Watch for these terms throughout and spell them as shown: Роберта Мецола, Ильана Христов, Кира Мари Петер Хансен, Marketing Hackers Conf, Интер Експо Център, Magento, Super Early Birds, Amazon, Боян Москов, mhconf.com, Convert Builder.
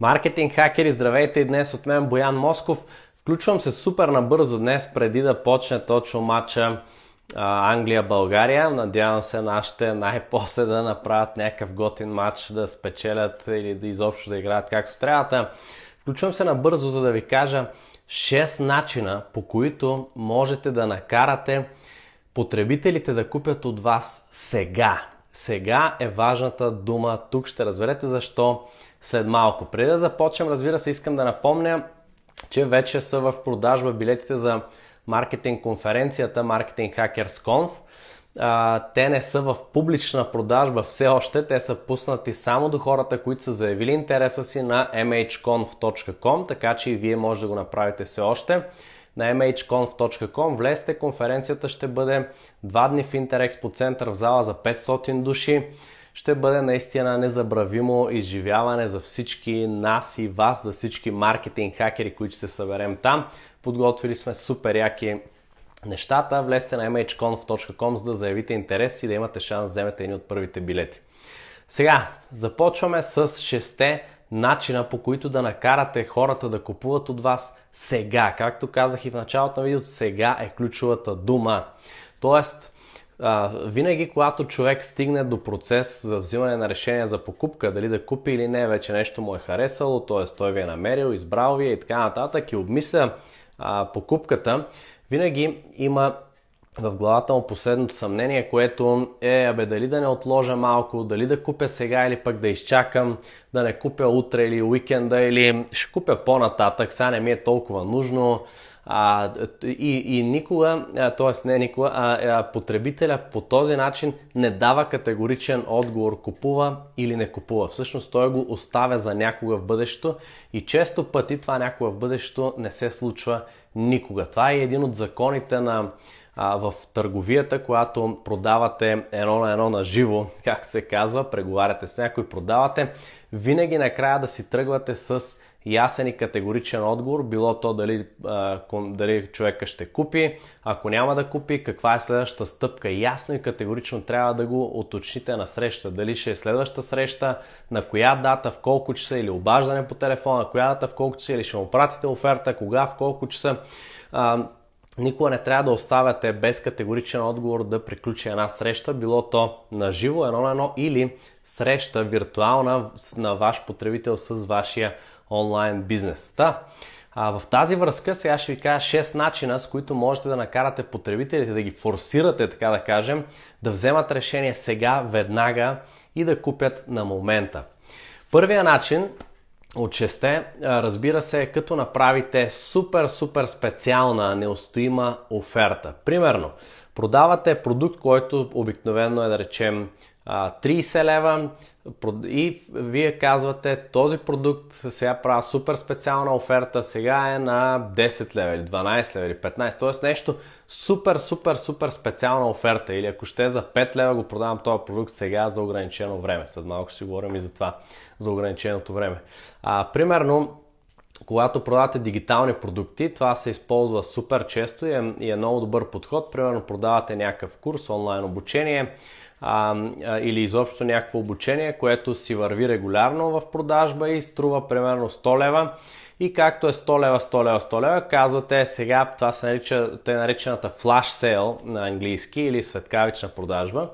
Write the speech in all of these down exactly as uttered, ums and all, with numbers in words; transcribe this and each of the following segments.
Маркетинг хакери, здравейте и днес от мен Боян Москов. Включвам се супер набързо днес, преди да почне точно матча Англия-България. Надявам се нашите най-после да направят някакъв готин матч, да спечелят или да изобщо да играят както трябва. Включвам се набързо, за да ви кажа шест начина, по които можете да накарате потребителите да купят от вас сега. Сега е важната дума. Тук ще разберете защо след малко. Преди да започнем, разбира се, искам да напомня, че вече са в продажба билетите за маркетинг конференцията Marketing Hackers Conf. А, те не са в публична продажба все още, те са пуснати само до хората, които са заявили интереса си на ем ейч конф точка ком, така че и вие може да го направите все още. На ем ейч конф точка ком влезте, конференцията ще бъде два дни в Интер Експо Център в зала за петстотин души. Ще бъде наистина незабравимо изживяване за всички нас и вас, за всички маркетинг хакери, които ще се съберем там. Подготвили сме супер яки нещата. Влезте на ем ейч конф точка ком, за да заявите интерес и да имате шанс да вземете едни от първите билети. Сега започваме с шесте начина, по които да накарате хората да купуват от вас сега. Както казах и в началото на видеото, сега е ключовата дума. Тоест, а, винаги когато човек стигне до процес за взимане на решение за покупка, дали да купи или не, вече нещо му е харесало, т.е. той ви е намерил, избрал ви е и така нататък и обмисля а, покупката, винаги има в главата му последното съмнение, което е, абе, дали да не отложа малко, дали да купя сега или пък да изчакам, да не купя утре или уикенда, или ще купя по-нататък, сега не ми е толкова нужно. А, и, и никога, т.е. не никога, а, а, потребителя по този начин не дава категоричен отговор купува или не купува. Всъщност той го оставя за някога в бъдещето и често пъти това някога в бъдещето не се случва никога. Това е един от законите на в търговията, която продавате едно на едно на живо, как се казва, преговаряте с някой, продавате, винаги накрая да си тръгвате с ясен и категоричен отговор, било то дали, дали човека ще купи, ако няма да купи, каква е следващата стъпка. Ясно и категорично трябва да го уточните на среща, дали ще е следваща среща, на коя дата, в колко часа, или обаждане по телефона, на коя дата, в колко часа, или ще му пратите оферта, кога, в колко часа. Никога не трябва да оставяте без категоричен отговор да приключи една среща, било то на живо, едно на едно, или среща виртуална на ваш потребител с вашия онлайн бизнес. Та, а в тази връзка сега ще ви кажа шест начина, с които можете да накарате потребителите, да ги форсирате, така да кажем, да вземат решение сега, веднага и да купят на момента. Първия начин от шесте, разбира се, като направите супер-супер специална, неустоима оферта. Примерно, продавате продукт, който обикновено е, да речем, трийсет лева и вие казвате, този продукт сега прави супер специална оферта, сега е на десет лева или дванайсет лева или петнайсет, т.е. нещо супер-супер-супер специална оферта, или ако ще за пет лева го продавам този продукт сега за ограничено време. След малко си говорим и за това, за ограниченото време. А, примерно, когато продавате дигитални продукти, това се използва супер често и е, и е много добър подход. Примерно, продавате някакъв курс, онлайн обучение, А, а, или изобщо някакво обучение, което си върви регулярно в продажба и струва примерно сто лева, и както е сто лева, сто лева, сто лева, казвате сега, това се нарича тъй наречената flash sale на английски, или светкавична продажба.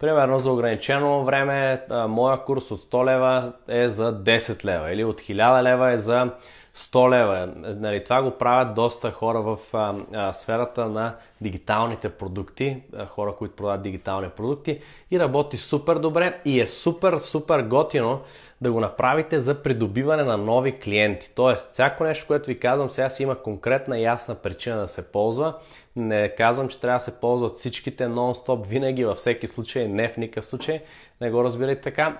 Примерно за ограничено време а, моя курс от сто лева е за десет лева, или от хиляда лева е за сто лева. Нали, това го правят доста хора в а, а, сферата на дигиталните продукти, а, хора, които продават дигитални продукти, и работи супер добре и е супер, супер готино да го направите за придобиване на нови клиенти. Тоест, всяко нещо, което ви казвам, сега си има конкретна ясна причина да се ползва. Не казвам, че трябва да се ползват всичките нон-стоп, винаги, във всеки случай, не в никакъв случай, не го разбирайте така.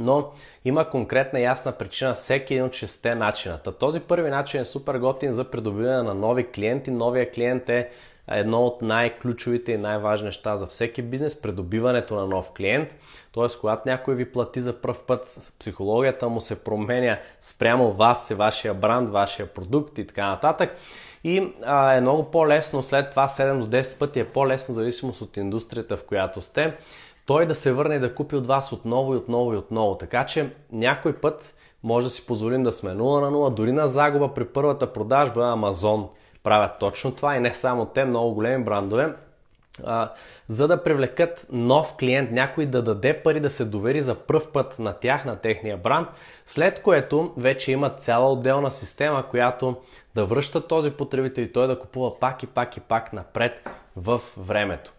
Но има конкретна ясна причина всеки един от шесте начина. Този първи начин е супер готин за придобиване на нови клиенти. Новия клиент е едно от най-ключовите и най-важни неща за всеки бизнес, придобиването на нов клиент. Тоест, когато някой ви плати за пръв път, психологията му се променя спрямо вас, вашия бранд, вашия продукт и така нататък. И а, е много по-лесно след това, седем до десет пъти е по-лесно, зависимост от индустрията, в която сте. той да се върне и да купи от вас отново и отново и отново. Така че някой път може да си позволим да сме нула на нула, дори на загуба при първата продажба. Amazon правят точно това и не само те, много големи брандове, а, за да привлекат нов клиент, някой да даде пари, да се довери за пръв път на тях, на техния бранд, след което вече имат цяла отделна система, която да връща този потребител и той да купува пак и пак и пак напред в времето.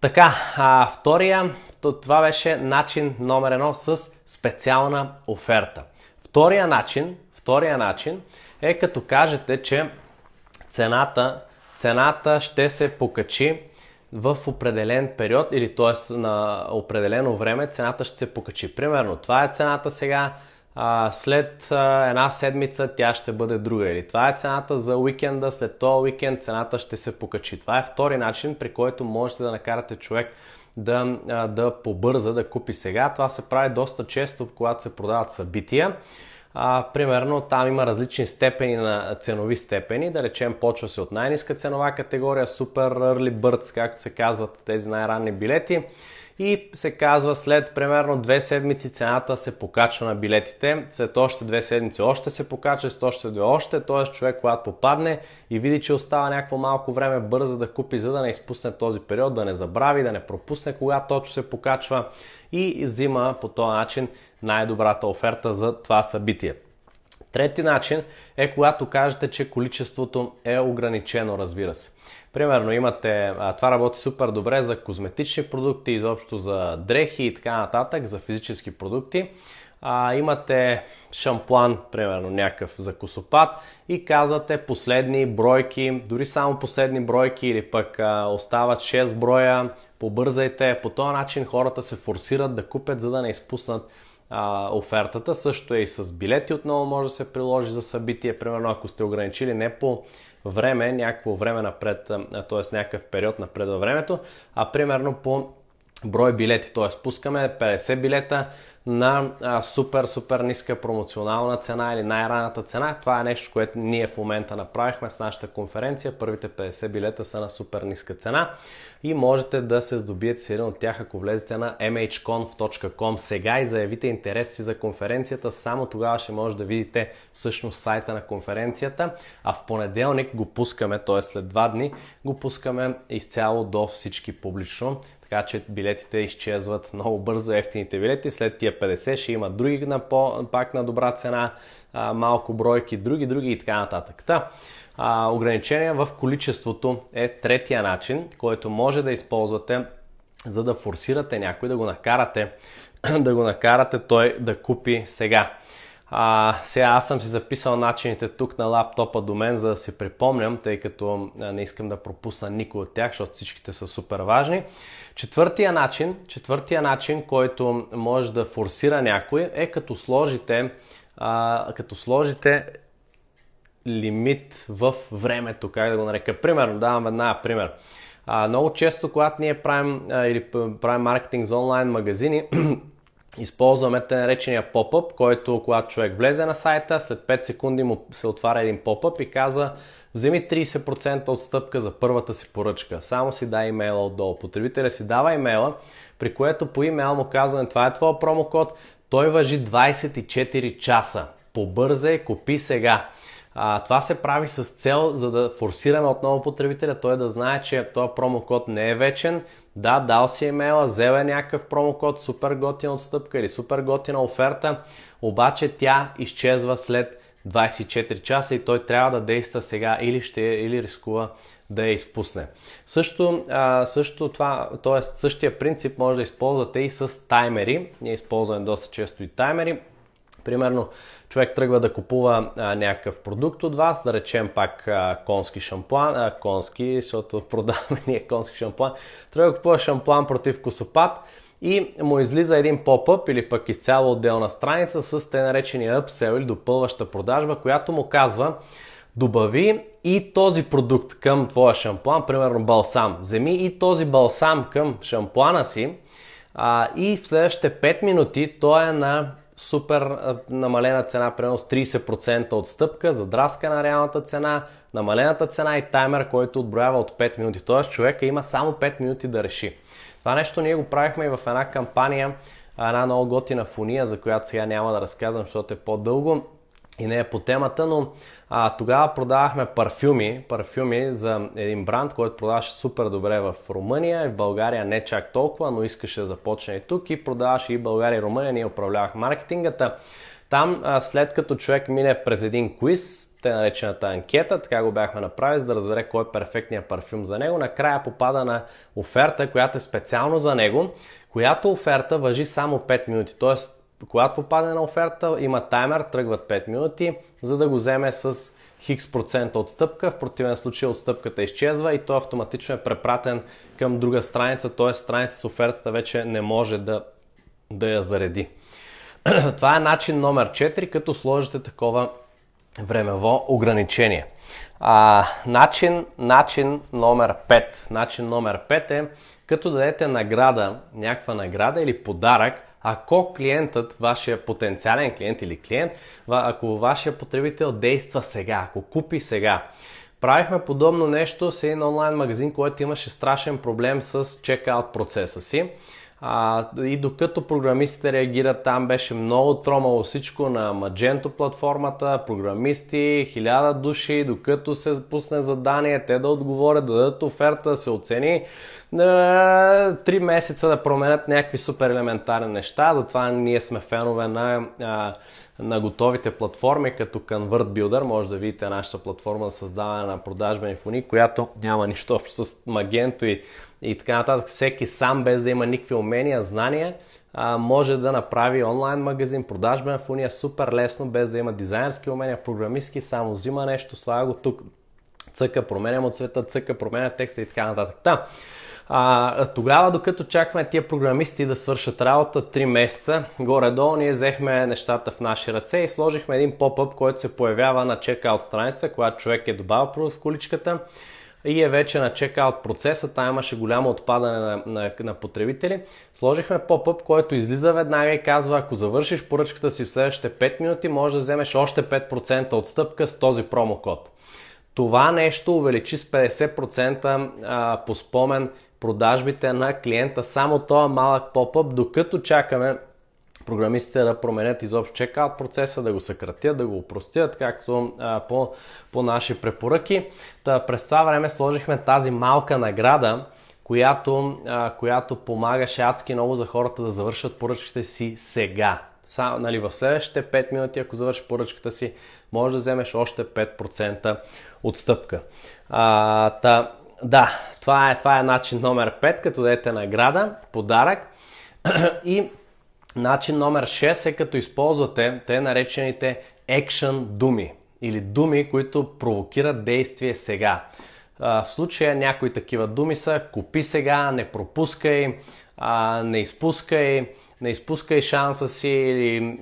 Така, а, втория, това беше начин номер едно с специална оферта. Втория начин, втория начин е като кажете, че цената, цената ще се покачи в определен период, или т.е. на определено време цената ще се покачи. Примерно, това е цената сега, а, след а, една седмица тя ще бъде друга. Или това е цената за уикенда, след този уикенд цената ще се покачи. Това е втори начин, при който можете да накарате човек да, а, да побърза, да купи сега. Това се прави доста често, когато се продават събития. А, примерно там има различни степени на ценови степени, да речем почва се от най-ниска ценова категория, Super Early Birds, както се казват тези най-ранни билети, и се казва след примерно две седмици цената се покачва на билетите, след още две седмици още се покачва, след още две още, т.е. човек когато попадне и види, че остава някакво малко време, бърза да купи, за да не изпусне този период, да не забрави, да не пропусне кога точно се покачва и взима по този начин най-добрата оферта за това събитие. Трети начин е когато кажете, че количеството е ограничено, разбира се. Примерно имате, това работи супер добре за козметични продукти, изобщо за дрехи и така нататък, за физически продукти. А, имате шампуан, примерно някакъв за косопад, и казвате последни бройки, дори само последни бройки, или пък а, остават шест броя, побързайте. По този начин хората се форсират да купят, за да не изпуснат а, офертата. Също е и с билети, отново може да се приложи за събитие, примерно ако сте ограничили не по време, някакво време напред, т.е. някакъв период напред във времето, а примерно по брой билети, т.е. пускаме петдесет билета на супер-супер ниска промоционална цена или най-раната цена. Това е нещо, което ние в момента направихме с нашата конференция. Първите петдесет билета са на супер ниска цена и можете да се здобиете с един от тях, ако влезете на ем ейч конф точка ком сега и заявите интерес си за конференцията. Само тогава ще може да видите всъщност сайта на конференцията, а в понеделник го пускаме, т.е. след два дни го пускаме изцяло до всички публично. Така че билетите изчезват много бързо, евтините билети. След тия петдесет ще има други на по, пак на добра цена, а, малко бройки, други, други и така нататък. Та, а, ограничение в количеството е третия начин, който може да използвате, за да форсирате някой, да го накарате, да го накарате той да купи сега. А, сега аз съм си записал начините тук на лаптопа до мен, за да си припомням, тъй като не искам да пропусна никой от тях, защото всичките са супер важни. Четвъртия начин, четвъртия начин, който може да форсира някой, е като сложите, а, като сложите лимит в времето, как да го нарека. Примерно, давам една пример. А, много често, когато ние правим, а, или правим маркетинг за онлайн магазини, използваме те наречения поп-ъп, който когато човек влезе на сайта, след пет секунди му се отваря един поп-ъп и казва: вземи трийсет процента отстъпка за първата си поръчка. Само си дай имейла отдолу. Потребителя си дава имейла, при което по имейл му казваме: това е твой промокод, той важи двайсет и четири часа. Побързай, купи сега. А, това се прави с цел, за да форсираме отново потребителя, той да знае, че този промокод не е вечен. Да, дал си имейла, взел е някакъв промокод, супер готина отстъпка или супер готина оферта, обаче тя изчезва след двайсет и четири часа и той трябва да действа сега или ще или рискува да я изпусне. Също, а, също това, т.е. същия принцип може да използвате и с таймери. Ние използваме доста често и таймери. Примерно, човек тръгва да купува а, някакъв продукт от вас, да речем пак а, конски шампуан, а, конски, защото продаваме ние конски шампуан, тръгва да купува шампуан против косопад и му излиза един поп-ъп или пък изцяло отделна страница с те наречения upsell или допълваща продажба, която му казва: добави и този продукт към твоя шампуан, примерно балсам, вземи и този балсам към шампуана си а, и в следващите пет минути той е на супер намалена цена, примерно с трийсет процента отстъпка, задраска на реалната цена, намалената цена и таймер, който отброява от пет минути. Т.е. човека има само пет минути да реши. Това нещо ние го правихме и в една кампания, една много готина фуния, за която сега няма да разказвам, защото е по-дълго и не е по темата, но а, тогава продавахме парфюми, парфюми за един бранд, който продаваше супер добре в Румъния и в България не чак толкова, но искаше да започне и тук и продаваше и България и Румъния, ние управлявах маркетингата. Там а, след като човек мине през един квиз, те наречената анкета, така го бяхме направили, за да разбере кой е перфектният парфюм за него, накрая попада на оферта, която е специално за него, която оферта важи само пет минути, т.е. когато попадне на оферта, има таймер, тръгват пет минути, за да го вземе с хикс процента отстъпка. В противен случай отстъпката изчезва и той автоматично е препратен към друга страница, т.е. страница с офертата вече не може да, да я зареди. Това е начин номер четири, като сложите такова времево ограничение. А, начин, начин номер пет. Начин номер пет е като дадете награда, някаква награда или подарък, ако клиентът, вашия потенциален клиент или клиент, ако вашия потребител действа сега, ако купи сега. Правихме подобно нещо с един онлайн магазин, който имаше страшен проблем с чекаут процеса си. А, и докато програмистите реагират, там беше много тромало всичко на Magento платформата, програмисти, хиляда души, докато се пусне задание, те да отговорят, да дадат оферта, да се оцени, три месеца да променят някакви супер елементарни неща, затова ние сме фенове на, а, на готовите платформи, като Convert Builder, може да видите нашата платформа за създаване на продажбени фуни, която няма нищо общо с Magento и и така нататък, всеки сам, без да има никакви умения, знания, а, може да направи онлайн магазин, продажбена фуния супер лесно, без да има дизайнерски умения, програмистки, само взима нещо, слага го тук, цъка, променя му цвета, цъка, променя текста и така нататък. Та, а, тогава, докато чакаме тия програмисти да свършат работа три месеца, горе-долу ние взехме нещата в наши ръце и сложихме един поп-ъп, който се появява на чекаут страница, когато човек е добавил продукт в количката и е вече на чекаут процеса, там имаше голямо отпадане на, на, на потребители. Сложихме поп-ъп, който излиза веднага и казва, ако завършиш поръчката си в следващите пет минути, може да вземеш още пет процента отстъпка с този промокод. Това нещо увеличи с петдесет процента а, по спомен продажбите на клиента, само този малък поп-ъп, докато чакаме програмистите да променят изобщо чекаут процеса, да го съкратят, да го опростят, както а, по, по наши препоръки. Та, през това време сложихме тази малка награда, която, а, която помагаше адски много за хората да завършат поръчките си сега. Само, нали, в следващите пет минути, ако завършиш поръчката си, може да вземеш още пет процента отстъпка. А, та, да, това е, това е начин номер пет, като дадете награда, подарък. И начин номер шест е като използвате те наречените action думи или думи, които провокират действие сега. В случая някои такива думи са купи сега, не пропускай, не изпускай, не изпускай шанса си или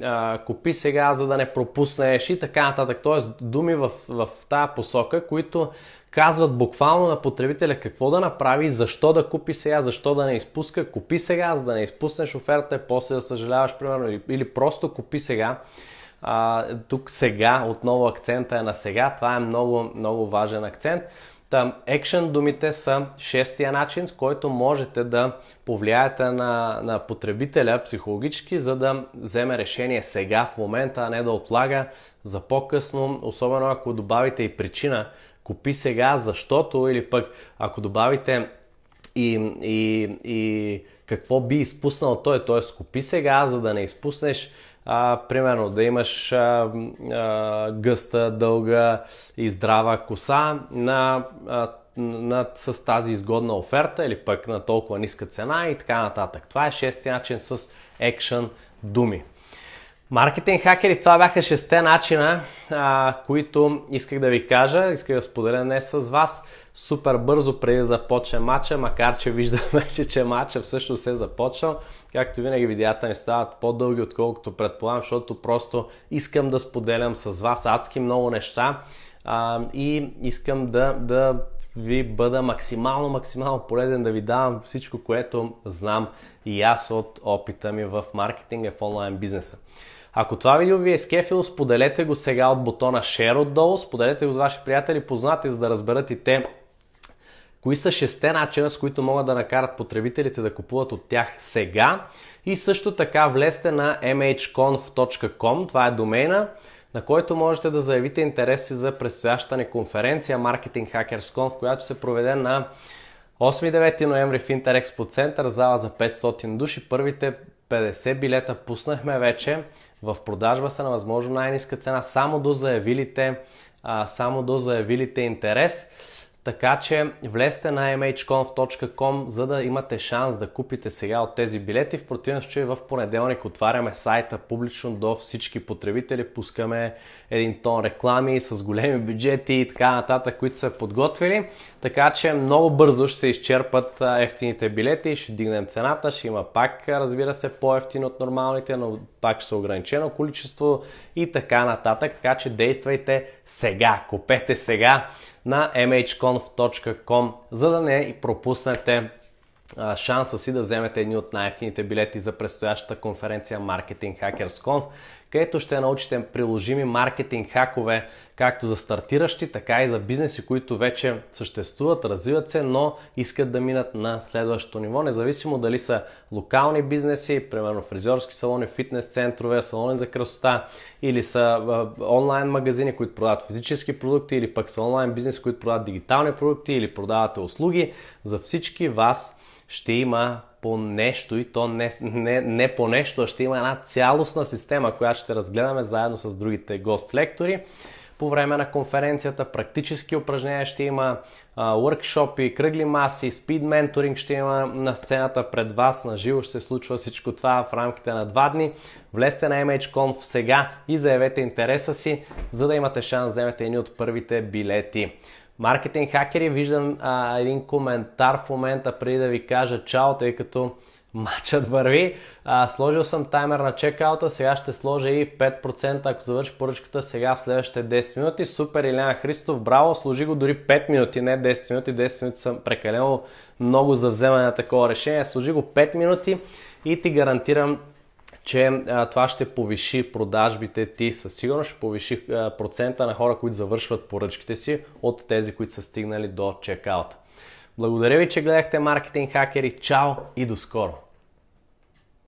купи сега, за да не пропуснеш и така нататък. Тоест думи в, в тази посока, които казват буквално на потребителя какво да направи, защо да купи сега, защо да не изпуска, купи сега, за да не изпуснеш оферта и после да съжаляваш, примерно, или, или просто купи сега. А, тук сега, отново акцента е на сега, това е много, много важен акцент. Там, екшън думите са шестия начин, с който можете да повлияете на, на потребителя психологически, за да вземе решение сега, в момента, а не да отлага за по-късно, особено ако добавите и причина, купи сега, защото, или пък ако добавите и, и, и какво би изпуснал той, т.е. купи сега, за да не изпуснеш, а, примерно да имаш а, а, гъста, дълга и здрава коса на, а, на, с тази изгодна оферта или пък на толкова ниска цена и така нататък. Това е шести начин с екшън думи. Маркетинг хакери, това бяха шесте начина, а, които исках да ви кажа, исках да споделя днес с вас. Супер бързо преди да започне матча, макар че виждаме, че, че матча всъщност е започнал. Както винаги видеята ми стават по-дълги, отколкото предполагам, защото просто искам да споделям с вас адски много неща а, и искам да, да ви бъда максимално, максимално полезен, да ви давам всичко, което знам и аз от опита ми в маркетинга, в онлайн бизнеса. Ако това видео ви е скефило, споделете го сега от бутона Share отдолу, споделете го с ваши приятели, познати, за да разберат и те кои са шесте начина, с които могат да накарат потребителите да купуват от тях сега. И също така влезте на ем ейч конф точка ком, това е домейна, на който можете да заявите интереси за предстояща ни конференция Marketing Hackers Conf, която се проведе на осми и девети ноември в Интер Експо Център, зала за петстотин души. Първите петдесет билета пуснахме вече. В продажба са на възможно най-ниска цена, само до заявилите, а, само до заявилите интерес. Така че влезте на ем ейч конф точка ком, за да имате шанс да купите сега от тези билети. В противен случай в понеделник отваряме сайта публично до всички потребители, пускаме един тон реклами с големи бюджети и така нататък, които сме подготвили. Така че много бързо ще се изчерпат евтините билети, ще дигнем цената, ще има пак, разбира се, по-евтини от нормалните, но пак ще са ограничено количество и така нататък. Така че действайте сега, купете сега на ем ейч конф точка ком, за да не пропуснете а, шанса си да вземете едни от най-евтините билети за предстоящата конференция Marketing Hackers Conf, където ще научите приложими маркетинг хакове, както за стартиращи, така и за бизнеси, които вече съществуват, развиват се, но искат да минат на следващото ниво, независимо дали са локални бизнеси, примерно фризьорски салони, фитнес центрове, салони за красота, или са онлайн магазини, които продават физически продукти, или пък са онлайн бизнеси, които продават дигитални продукти, или продавате услуги. За всички вас ще има по нещо, и то не, не, не по нещо, а ще има една цялостна система, която ще разгледаме заедно с другите гост-лектори по време на конференцията. Практически упражнения ще има, уъркшопи, кръгли маси, спид менторинг ще има на сцената пред вас, на живо ще се случва всичко това в рамките на два дни. Влезте на ем ейч конф сега и заявете интереса си, за да имате шанс да вземете едни от първите билети. Маркетинг хакери, виждам а, един коментар в момента преди да ви кажа чао, тъй като мачът върви. А, сложил съм таймер на чекаута, сега ще сложа и пет процента, ако завърши поръчката сега в следващите десет минути. Супер, Ильана Христов, браво, сложи го дори пет минути, не десет минути, десет минути съм прекалено много за вземане на такова решение. Сложи го пет минути и ти гарантирам, че а, това ще повиши продажбите ти, със сигурност ще повиши а, процента на хора, които завършват поръчките си от тези, които са стигнали до чекаута. Благодаря ви, че гледахте Marketing Hackers. Чао и до скоро!